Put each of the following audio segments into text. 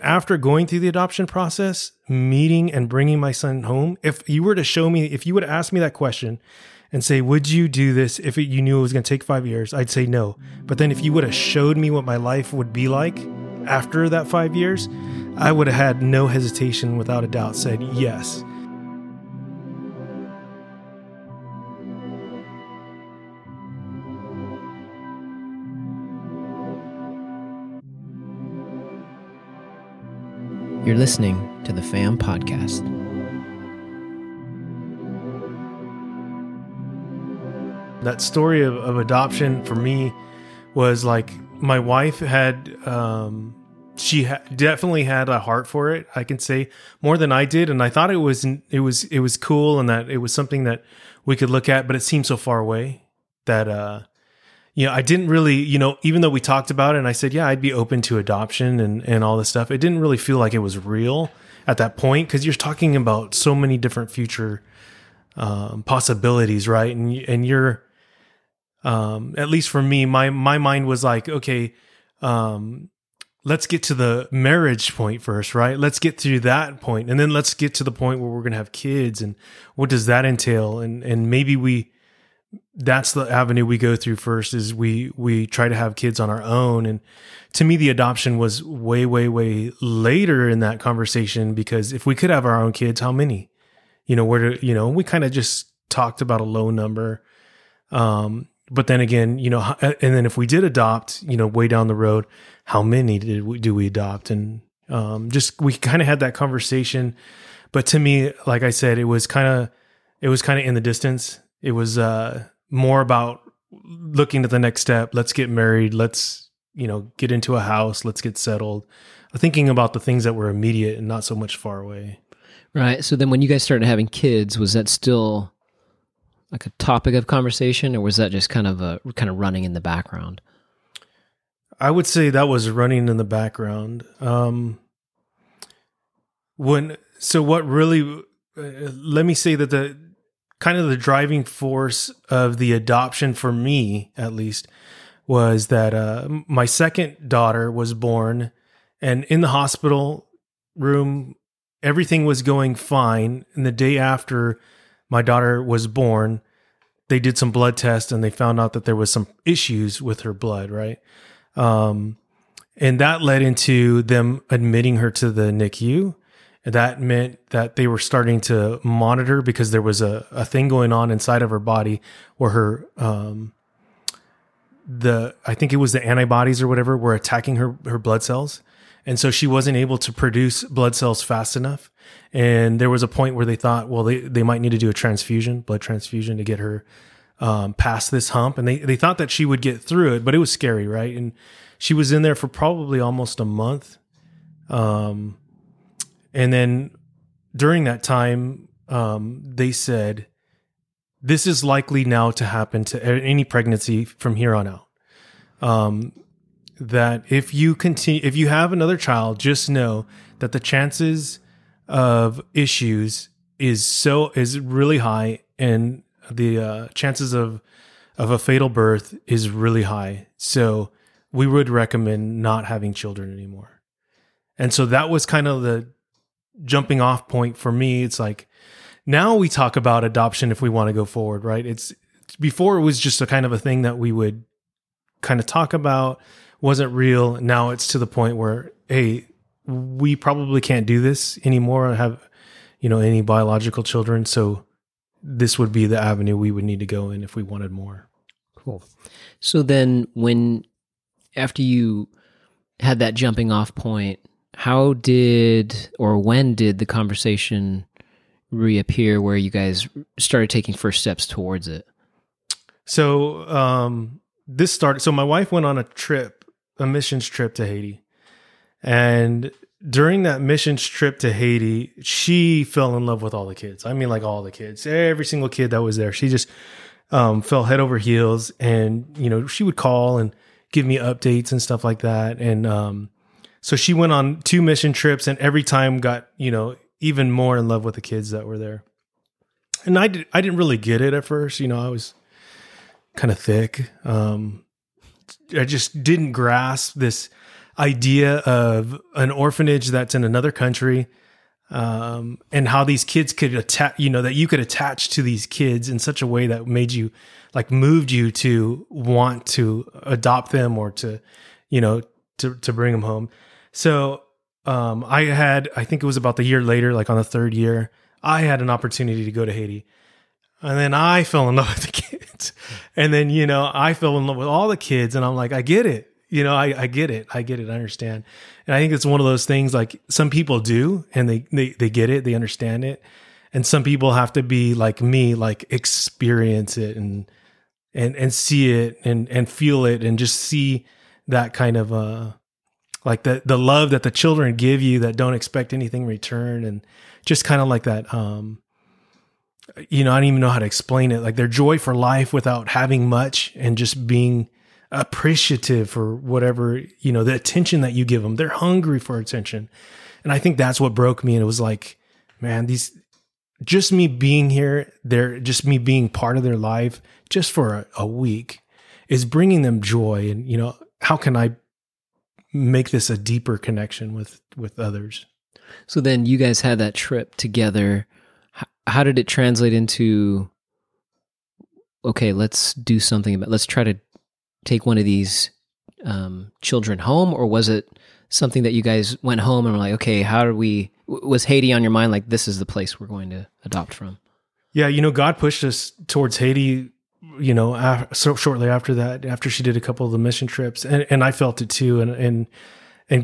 After going through the adoption process, meeting and bringing my son home, if you would ask me that question and say, would you do this if you knew it was going to take 5 years? I'd say no. But then if you would have showed me what my life would be like after that 5 years, I would have had no hesitation, without a doubt, said yes. You're listening to the Fam Podcast. That story of adoption for me was like, my wife had, definitely had a heart for it. I can say more than I did. And I thought it was cool, and that it was something that we could look at, but it seemed so far away that, I didn't really, even though we talked about it and I said, yeah, I'd be open to adoption and all this stuff, it didn't really feel like it was real at that point, because you're talking about so many different future possibilities, right? And you're, at least for me, my mind was like, okay, let's get to the marriage point first, right? Let's get through that point, and then let's get to the point where we're going to have kids, and what does that entail? And maybe that's the avenue we go through first, is we try to have kids on our own. And to me, the adoption was way, way, way later in that conversation, because if we could have our own kids, how many, we kind of just talked about a low number. But then again, and then if we did adopt, way down the road, how many do we adopt? And, we kind of had that conversation, but to me, like I said, it was kind of in the distance. It was, more about looking at the next step. Let's get married. Let's, get into a house. Let's get settled. Thinking about the things that were immediate and not so much far away. Right. So then when you guys started having kids, was that still like a topic of conversation, or was that just kind of running in the background? I would say that was running in the background. Let me say that the driving force of the adoption for me, at least, was that my second daughter was born, and in the hospital room, everything was going fine. And the day after my daughter was born, they did some blood tests, and they found out that there was some issues with her blood, right? And that led into them admitting her to the NICU. That meant that they were starting to monitor, because there was a thing going on inside of her body where her, I think it was the antibodies or whatever, were attacking her blood cells. And so she wasn't able to produce blood cells fast enough. And there was a point where they thought, well, they might need to do a blood transfusion to get her, past this hump. And they thought that she would get through it, but it was scary, right? And she was in there for probably almost a month. And then during that time, they said, this is likely now to happen to any pregnancy from here on out. That if you have another child, just know that the chances of issues is really high, and the chances of a fatal birth is really high. So we would recommend not having children anymore. And so that was kind of the jumping off point for me. It's like, now we talk about adoption if we want to go forward, right? Before it was just a kind of a thing that we would kind of talk about, wasn't real. Now it's to the point where, hey, we probably can't do this anymore, or have, any biological children. So this would be the avenue we would need to go in if we wanted more. Cool. So then after you had that jumping off point, when did the conversation reappear where you guys started taking first steps towards it? So, my wife went on a missions trip to Haiti. And during that missions trip to Haiti, she fell in love with all the kids. I mean, like all the kids, every single kid that was there. She just fell head over heels, and, she would call and give me updates and stuff like that. And, so she went on 2 mission trips, and every time got, even more in love with the kids that were there. And I didn't really get it at first. I was kind of thick. I just didn't grasp this. idea of an orphanage that's in another country, and how these kids could attach, you know, that you could attach to these kids in such a way that made you, like, moved you to want to adopt them or to, you know, to bring them home. So, I think it was about the year later, like on the third year, I had an opportunity to go to Haiti, and then I fell in love with the kids. And then, you know, I fell in love with all the kids, and I'm like, I get it. You know, I get it. I understand. And I think it's one of those things, like, some people do, and they get it, they understand it. And some people have to be like me, like, experience it and see it and feel it, and just see that kind of, like the love that the children give you that don't expect anything in return. And just kind of like that, you know, I don't even know how to explain it. Like, their joy for life without having much, and just being appreciative for whatever, you know, the attention that you give them. They're hungry for attention. And I think that's what broke me. And it was like, man, these, just me being here, they're just me being part of their life just for a week is bringing them joy. And, you know, how can I make this a deeper connection with others? So then you guys had that trip together. How did it translate into, okay, let's do something about, let's try to take one of these children home? Or was it something that you guys went home and were like, okay, how do we, was Haiti on your mind? Like, this is the place we're going to adopt from? Yeah. You know, God pushed us towards Haiti, you know, so shortly after that, after she did a couple of the mission trips, and I felt it too. And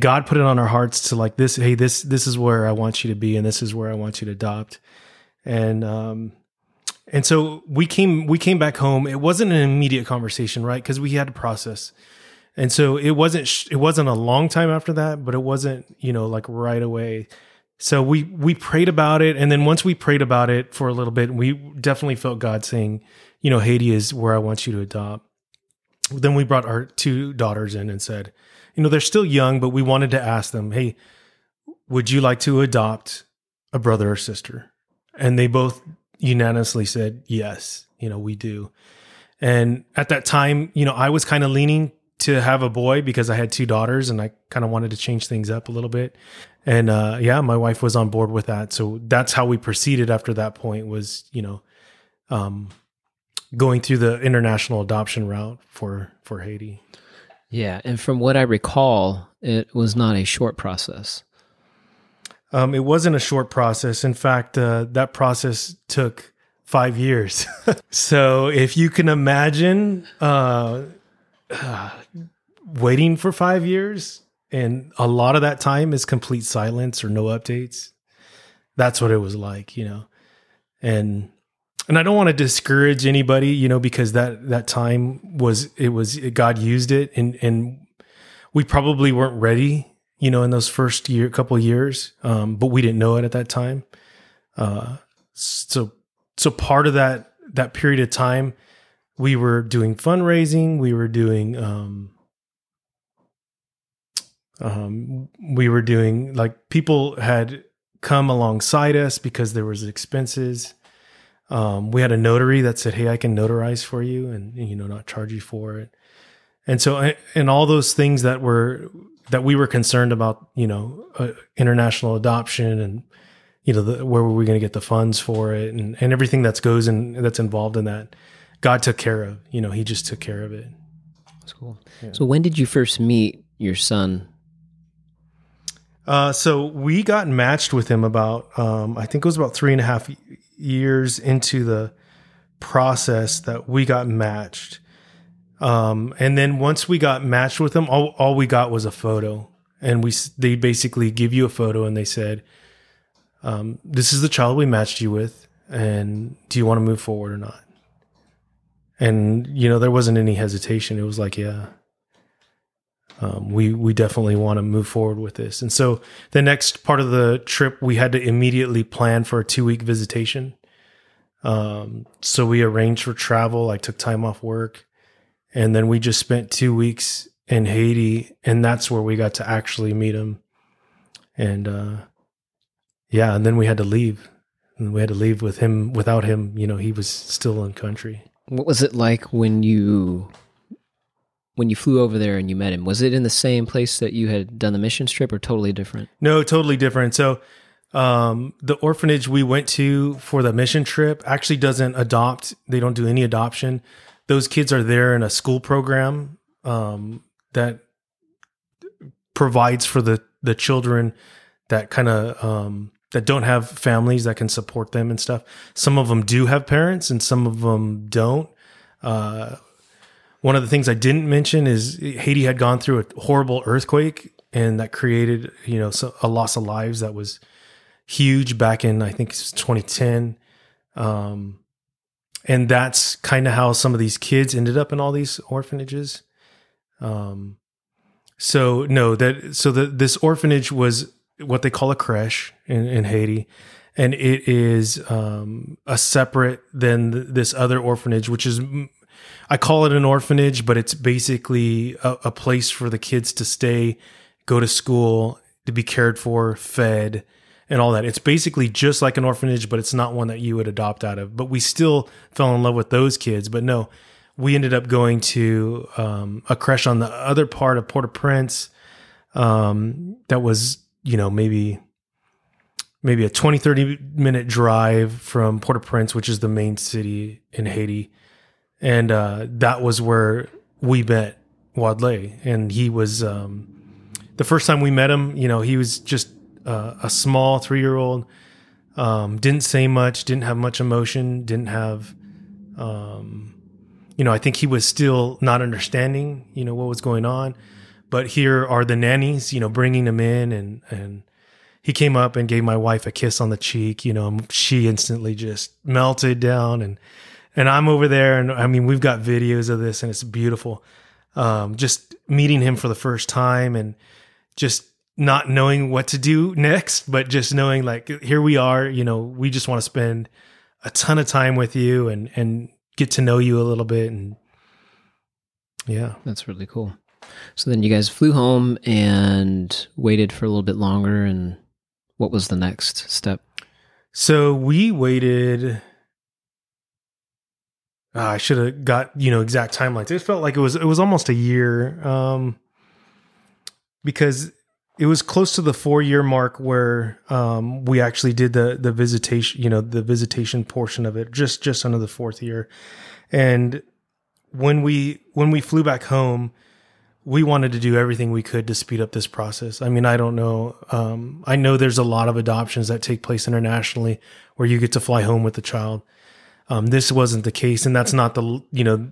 God put it on our hearts to, like, this, hey, this is where I want you to be, and this is where I want you to adopt. And so we came back home. It wasn't an immediate conversation, right? Because we had to process. And so it wasn't a long time after that, but it wasn't, you know, like, right away. So we prayed about it. And then once we prayed about it for a little bit, we definitely felt God saying, you know, Haiti is where I want you to adopt. Then we brought our two daughters in and said, you know, they're still young, but we wanted to ask them, hey, would you like to adopt a brother or sister? And they both unanimously said, yes, you know, we do. And at that time, you know, I was kind of leaning to have a boy because I had two daughters and I kind of wanted to change things up a little bit. And, yeah, my wife was on board with that. So that's how we proceeded after that point was, you know, going through the international adoption route for Haiti. Yeah. And from what I recall, it was not a short process. It wasn't a short process. In fact, that process took 5 years. So if you can imagine waiting for 5 years, and a lot of that time is complete silence or no updates, that's what it was like, you know. And I don't want to discourage anybody, you know, because that time God used it, and we probably weren't ready, you know, in those first couple of years, but we didn't know it at that time. So part of that period of time, we were doing fundraising, we were doing like, people had come alongside us because there was expenses. We had a notary that said, hey, I can notarize for you and, you know, not charge you for it. And so, and all those things that we were concerned about, you know, international adoption and, you know, where were we going to get the funds for it and everything that's involved in that, God took care of, you know, he just took care of it. That's cool. Yeah. So when did you first meet your son? So we got matched with him about, I think it was about 3.5 years into the process that we got matched. And then once we got matched with them, all we got was a photo, and they basically give you a photo and they said, this is the child we matched you with. And do you want to move forward or not? And, you know, there wasn't any hesitation. It was like, yeah, we definitely want to move forward with this. And so the next part of the trip, we had to immediately plan for a 2-week visitation. So we arranged for travel. I took time off work. And then we just spent 2 weeks in Haiti, and that's where we got to actually meet him. And, yeah. And then we had to leave, and we had to leave with him, without him, you know, he was still in country. What was it like when you when you flew over there and you met him, was it in the same place that you had done the missions trip or totally different? No, totally different. So the orphanage we went to for the mission trip actually doesn't adopt. They don't do any adoption. Those kids are there in a school program that provides for the children that kind of that don't have families that can support them and stuff. Some of them do have parents and some of them don't. One of the things I didn't mention is Haiti had gone through a horrible earthquake, and that created, a loss of lives that was huge back in, I think, 2010. And that's kind of how some of these kids ended up in all these orphanages. This orphanage was what they call a crèche in Haiti. And it is a separate than this other orphanage, which is... I call it an orphanage, but it's basically a place for the kids to stay, go to school, to be cared for, fed, and all that. It's basically just like an orphanage, but it's not one that you would adopt out of. But we still fell in love with those kids. But no, we ended up going to a crèche on the other part of Port-au-Prince that was, maybe a 20, 30-minute drive from Port-au-Prince, which is the main city in Haiti. And that was where we met Wadley. And he was, the first time we met him, he was just a small 3-year-old, didn't say much, didn't have much emotion, didn't have, I think he was still not understanding, what was going on. But here are the nannies, bringing him in. And he came up and gave my wife a kiss on the cheek, and she instantly just melted down. And I'm over there, and I mean, we've got videos of this, and it's beautiful. Just meeting him for the first time and just not knowing what to do next, but just knowing, like, here we are, we just want to spend a ton of time with you and get to know you a little bit. And yeah. That's really cool. So then you guys flew home and waited for a little bit longer, and what was the next step? So we waited... I should have got, exact timelines. It felt like it was almost a year, because it was close to the 4-year mark where, we actually did the visitation, the visitation portion of it, just under the 4th year. And when we flew back home, we wanted to do everything we could to speed up this process. I mean, I don't know. I know there's a lot of adoptions that take place internationally where you get to fly home with the child. This wasn't the case, and that's not the,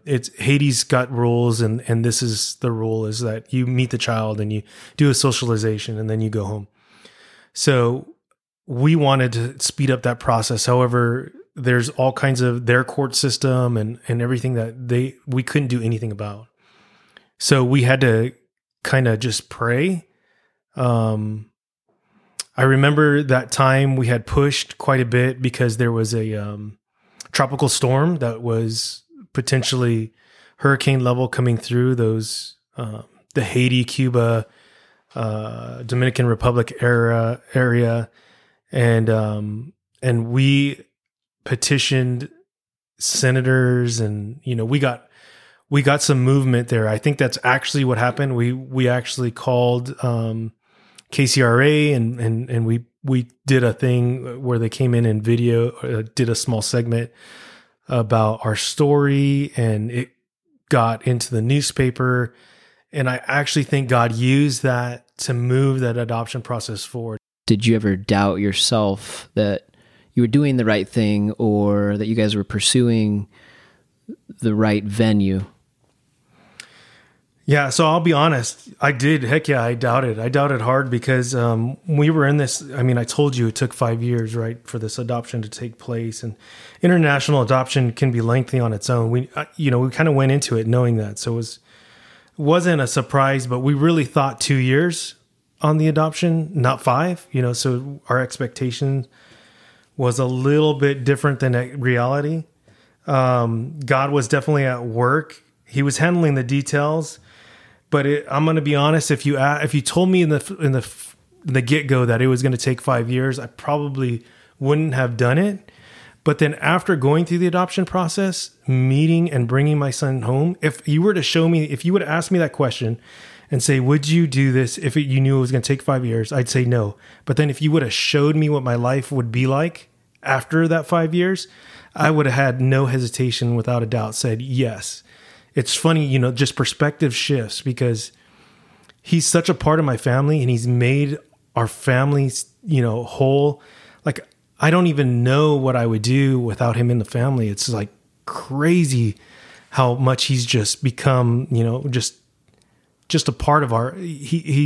it's Haiti's got rules, and this is the rule, is that you meet the child and you do a socialization and then you go home. So we wanted to speed up that process. However, there's all kinds of their court system and everything that we couldn't do anything about. So we had to kind of just pray. I remember that time we had pushed quite a bit because there was a, tropical storm that was potentially hurricane level coming through those, the Haiti, Cuba, Dominican Republic area. And we petitioned senators, and, we got some movement there. I think that's actually what happened. We actually called, KCRA and we did a thing where they came in and video, did a small segment about our story, and it got into the newspaper. And I actually think God used that to move that adoption process forward. Did you ever doubt yourself that you were doing the right thing, or that you guys were pursuing the right venue? Yeah. So I'll be honest. I did. Heck yeah. I doubted. I doubted hard because, we were in this, I mean, I told you it took 5 years, right, for this adoption to take place, and international adoption can be lengthy on its own. We kind of went into it knowing that. So it wasn't a surprise, but we really thought 2 years on the adoption, not 5, so our expectation was a little bit different than reality. God was definitely at work. He was handling the details. But I'm going to be honest. If you told me in the get go that it was going to take 5 years, I probably wouldn't have done it. But then after going through the adoption process, meeting and bringing my son home, if you would have asked me that question and say, would you do this if you knew it was going to take 5 years? I'd say no. But then if you would have showed me what my life would be like after that 5 years, I would have had no hesitation, without a doubt, said yes. It's funny, just perspective shifts, because he's such a part of my family and he's made our family, whole. Like, I don't even know what I would do without him in the family. It's like crazy how much he's just become, just a part of our, we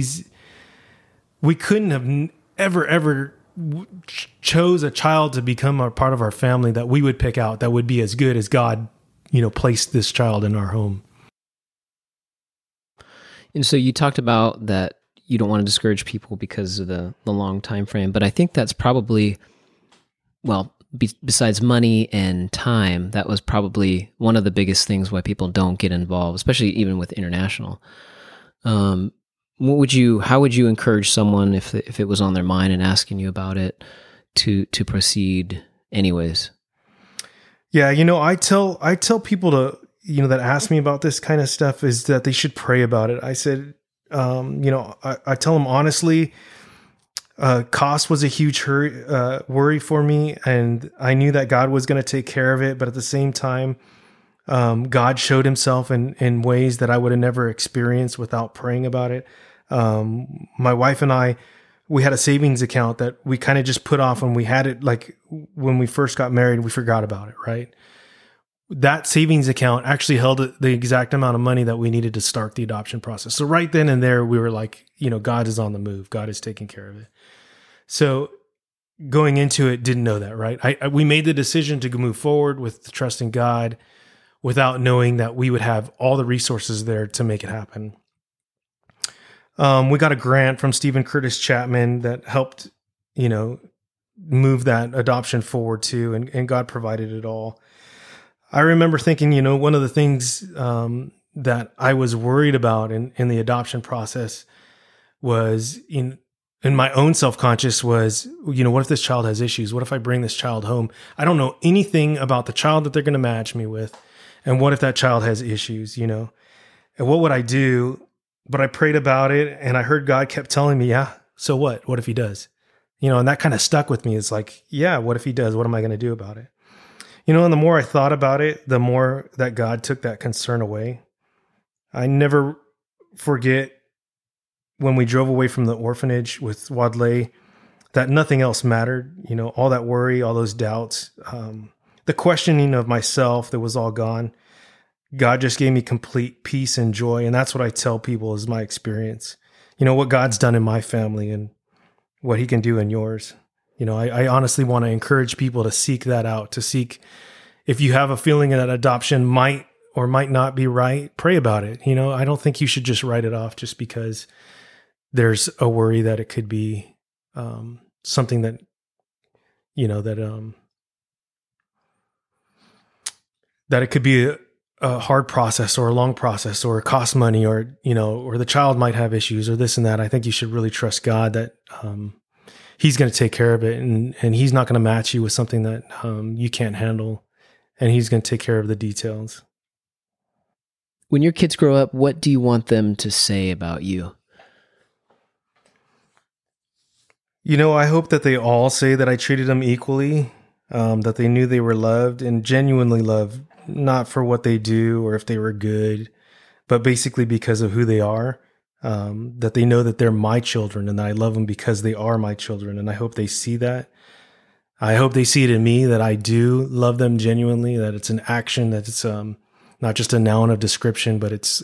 couldn't have ever chose a child to become a part of our family that we would pick out that would be as good as God, placed this child in our home. And so you talked about that you don't want to discourage people because of the long time frame, but I think that's probably, besides money and time, that was probably one of the biggest things why people don't get involved, especially even with international. How would you encourage someone if it was on their mind and asking you about it to proceed anyways? Yeah. I tell people to, that ask me about this kind of stuff, is that they should pray about it. I said, I tell them honestly, cost was a huge worry for me, and I knew that God was going to take care of it. But at the same time, God showed himself in ways that I would have never experienced without praying about it. My wife and I, we had a savings account that we kind of just put off, and we had it like when we first got married, we forgot about it, right? That savings account actually held the exact amount of money that we needed to start the adoption process. So right then and there, we were like, God is on the move. God is taking care of it. So going into it, didn't know that, right? We made the decision to move forward with trusting God without knowing that we would have all the resources there to make it happen. We got a grant from Stephen Curtis Chapman that helped, move that adoption forward too. And God provided it all. I remember thinking, one of the things that I was worried about in the adoption process was in my own self-conscious was, what if this child has issues? What if I bring this child home? I don't know anything about the child that they're going to match me with. And what if that child has issues, And what would I do? But I prayed about it, and I heard God kept telling me, yeah, so what? What if he does? And that kind of stuck with me. It's like, yeah, what if he does? What am I going to do about it? And the more I thought about it, the more that God took that concern away. I never forget when we drove away from the orphanage with Wadley, that nothing else mattered. All that worry, all those doubts, the questioning of myself, that was all gone. God just gave me complete peace and joy. And that's what I tell people is my experience. What God's done in my family and what he can do in yours. I honestly want to encourage people to seek that out, if you have a feeling that adoption might or might not be right, pray about it. I don't think you should just write it off just because there's a worry that it could be something that, that it could be a hard process or a long process or cost money or, or the child might have issues or this and that. I think you should really trust God that, he's going to take care of it, and he's not going to match you with something that you can't handle, and he's going to take care of the details. When your kids grow up, what do you want them to say about you? I hope that they all say that I treated them equally, that they knew they were loved and genuinely loved, not for what they do or if they were good, but basically because of who they are. That they know that they're my children and that I love them because they are my children. And I hope they see that. I hope they see it in me that I do love them genuinely, that it's an action, that it's, not just a noun of description, but it's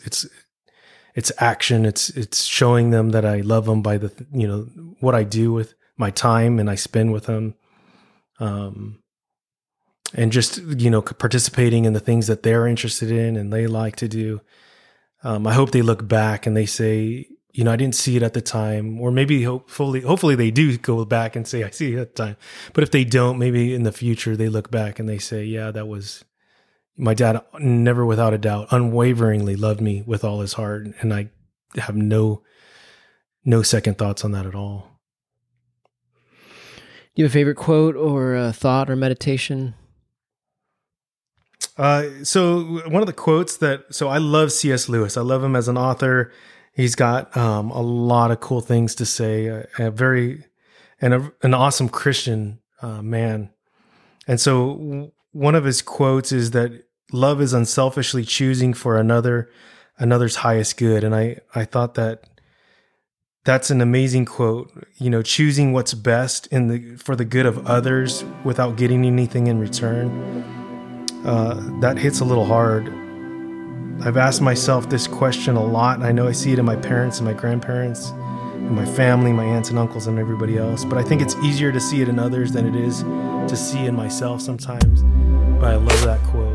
action. It's showing them that I love them by what I do with my time and I spend with them. And just, participating in the things that they're interested in and they like to do. I hope they look back and they say, I didn't see it at the time, or maybe hopefully they do go back and say, I see it at the time. But if they don't, maybe in the future, they look back and they say, yeah, that was my dad, never without a doubt, unwaveringly loved me with all his heart. And I have no second thoughts on that at all. Do you have a favorite quote or a thought or meditation So one of the quotes so I love C.S. Lewis. I love him as an author. He's got a lot of cool things to say. An awesome Christian man. And so one of his quotes is that love is unselfishly choosing for another's highest good. And I thought that that's an amazing quote, you know, choosing what's best for the good of others without getting anything in return. That hits a little hard. I've asked myself this question a lot. I know I see it in my parents and my grandparents and my family, my aunts and uncles and everybody else. But I think it's easier to see it in others than it is to see in myself sometimes. But I love that quote.